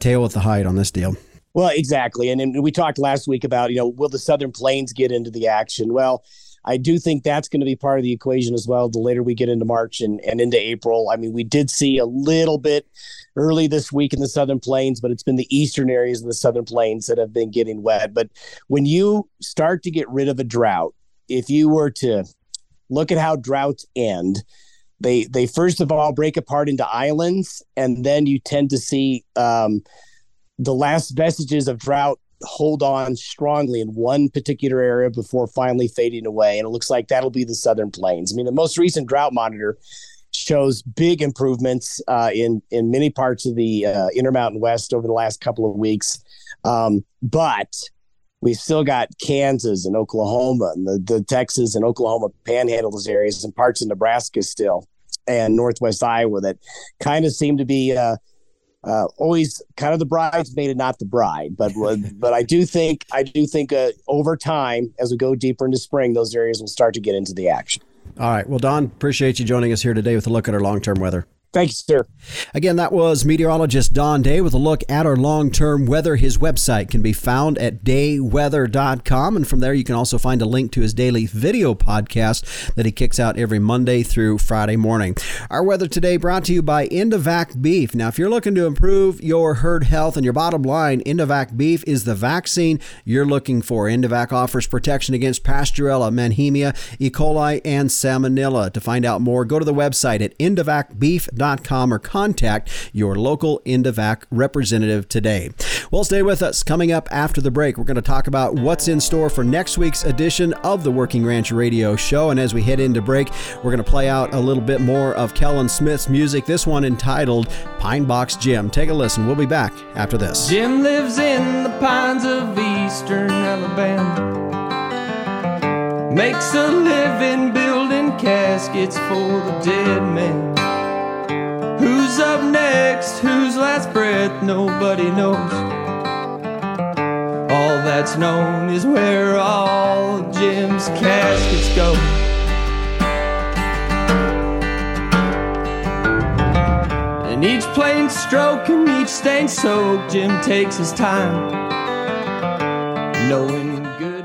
tail with the hide on this deal. Well, exactly, and we talked last week about, will the Southern Plains get into the action? Well, I do think that's going to be part of the equation as well. The later we get into March and into April, I mean, we did see a little bit early this week in the Southern Plains, but it's been the eastern areas of the Southern Plains that have been getting wet. But when you start to get rid of a drought, if you were to look at how droughts end, they first of all break apart into islands, and then you tend to see the last vestiges of drought hold on strongly in one particular area before finally fading away. And it looks like that'll be the Southern Plains. I mean, the most recent drought monitor shows big improvements in many parts of the Intermountain West over the last couple of weeks. But we've still got Kansas and Oklahoma and the Texas and Oklahoma panhandles areas and parts of Nebraska still, and Northwest Iowa that kind of seem to be always kind of the bridesmaid and not the bride, but I do think over time, as we go deeper into spring, those areas will start to get into the action. All right. Well, Don, appreciate you joining us here today with a look at our long-term weather. Thanks, sir. Again, that was meteorologist Don Day with a look at our long-term weather. His website can be found at dayweather.com, and from there you can also find a link to his daily video podcast that he kicks out every Monday through Friday morning. Our weather today brought to you by Indovac Beef. Now, if you're looking to improve your herd health and your bottom line, Indovac Beef is the vaccine you're looking for. Indovac offers protection against Pasturella, Manhemia, E. coli, and Salmonella. To find out more, go to the website at indovacbeef.com. Or contact your local Indovac representative today. Well, stay with us. Coming up after the break, we're going to talk about what's in store for next week's edition of the Working Ranch Radio Show. And as we head into break, we're going to play out a little bit more of Kellen Smith's music, this one entitled Pine Box Jim. Take a listen. We'll be back after this. Jim lives in the pines of eastern Alabama, makes a living building caskets for the dead man. Who's up next? Whose last breath? Nobody knows. All that's known is where all Jim's caskets go. And each plain stroke and each stain soak, Jim takes his time, knowing good.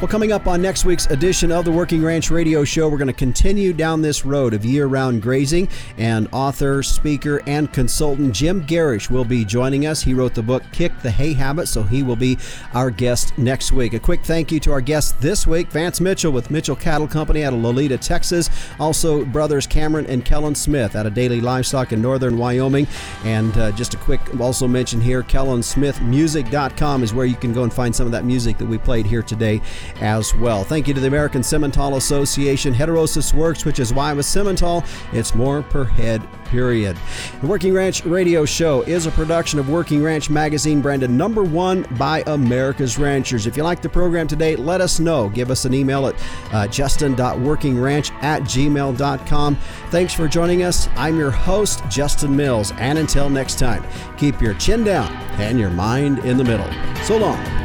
Well, coming up on next week's edition of the Working Ranch Radio Show, we're going to continue down this road of year-round grazing, and author, speaker, and consultant Jim Garish will be joining us. He wrote the book Kick the Hay Habit, so he will be our guest next week. A quick thank you to our guest this week, Vance Mitchell with Mitchell Cattle Company out of Lolita, Texas. Also, brothers Cameron and Kellen Smith out of Daly Livestock in northern Wyoming. And just a quick also mention here, KellenSmithMusic.com is where you can go and find some of that music that we played here today as well. Thank you to the American Simmental Association. Heterosis works, which is why with Simmental, it's more per head, period. The Working Ranch Radio Show is a production of Working Ranch Magazine, branded #1 by America's Ranchers. If you like the program today, let us know. Give us an email at justin.workingranch@gmail.com. Thanks for joining us. I'm your host, Justin Mills, and until next time, keep your chin down and your mind in the middle. So long.